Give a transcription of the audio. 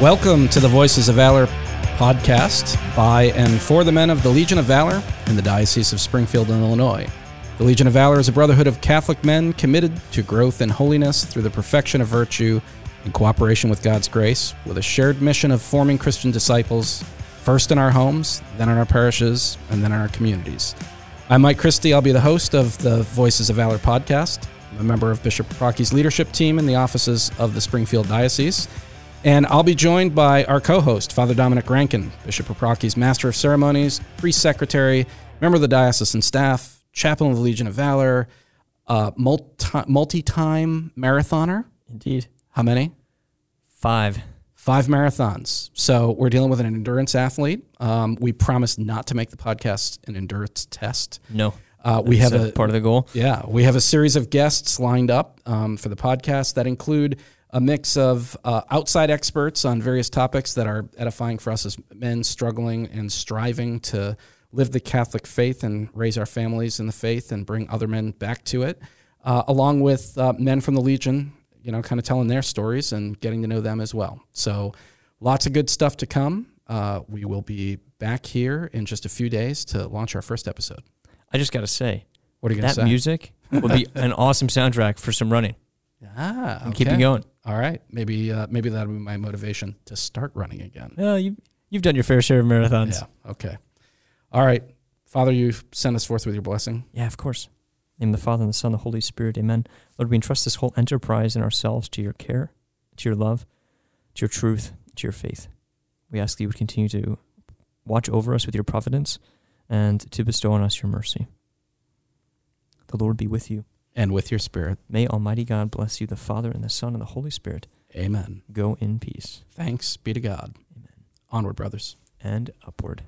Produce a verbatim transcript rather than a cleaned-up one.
Welcome to the Voices of Valor podcast by and for the men of the Legion of Valor in the Diocese of Springfield in Illinois. The Legion of Valor is a brotherhood of Catholic men committed to growth in holiness through the perfection of virtue in cooperation with God's grace, with a shared mission of forming Christian disciples, first in our homes, then in our parishes, and then in our communities. I'm Mike Christie. I'll be the host of the Voices of Valor podcast. I'm a member of Bishop Procky's leadership team in the offices of the Springfield Diocese. And I'll be joined by our co-host, Father Dominic Rankin, Bishop of Procky's Master of Ceremonies, Priest Secretary, member of the diocesan staff, Chaplain of the Legion of Valor, uh, multi- multi-time marathoner. Indeed. How many? Five. Five marathons. So we're dealing with an endurance athlete. Um, we promised not to make the podcast an endurance test. No. Uh, we have a, part of the goal. Yeah. We have a series of guests lined up um, for the podcast that include a mix of uh, outside experts on various topics that are edifying for us as men struggling and striving to live the Catholic faith and raise our families in the faith and bring other men back to it, uh, along with uh, men from the Legion, you know, kind of telling their stories and getting to know them as well. So lots of good stuff to come. Uh, we will be back here in just a few days to launch our first episode. I just got to say, what are you going to say? That music would be an awesome soundtrack for some running. Ah, okay. And keep it going. All right, maybe uh, maybe that'll be my motivation to start running again. No, well, you you've done your fair share of marathons. Yeah. Okay. All right, Father, you send us forth with your blessing. Yeah, of course. In the name of the Father and the Son and the Holy Spirit. Amen. Lord, we entrust this whole enterprise and ourselves to your care, to your love, to your truth, to your faith. We ask that you would continue to watch over us with your providence and to bestow on us your mercy. The Lord be with you. And with your spirit. May Almighty God bless you, the Father, and the Son, and the Holy Spirit. Amen. Go in peace. Thanks be to God. Amen. Onward, brothers. And upward.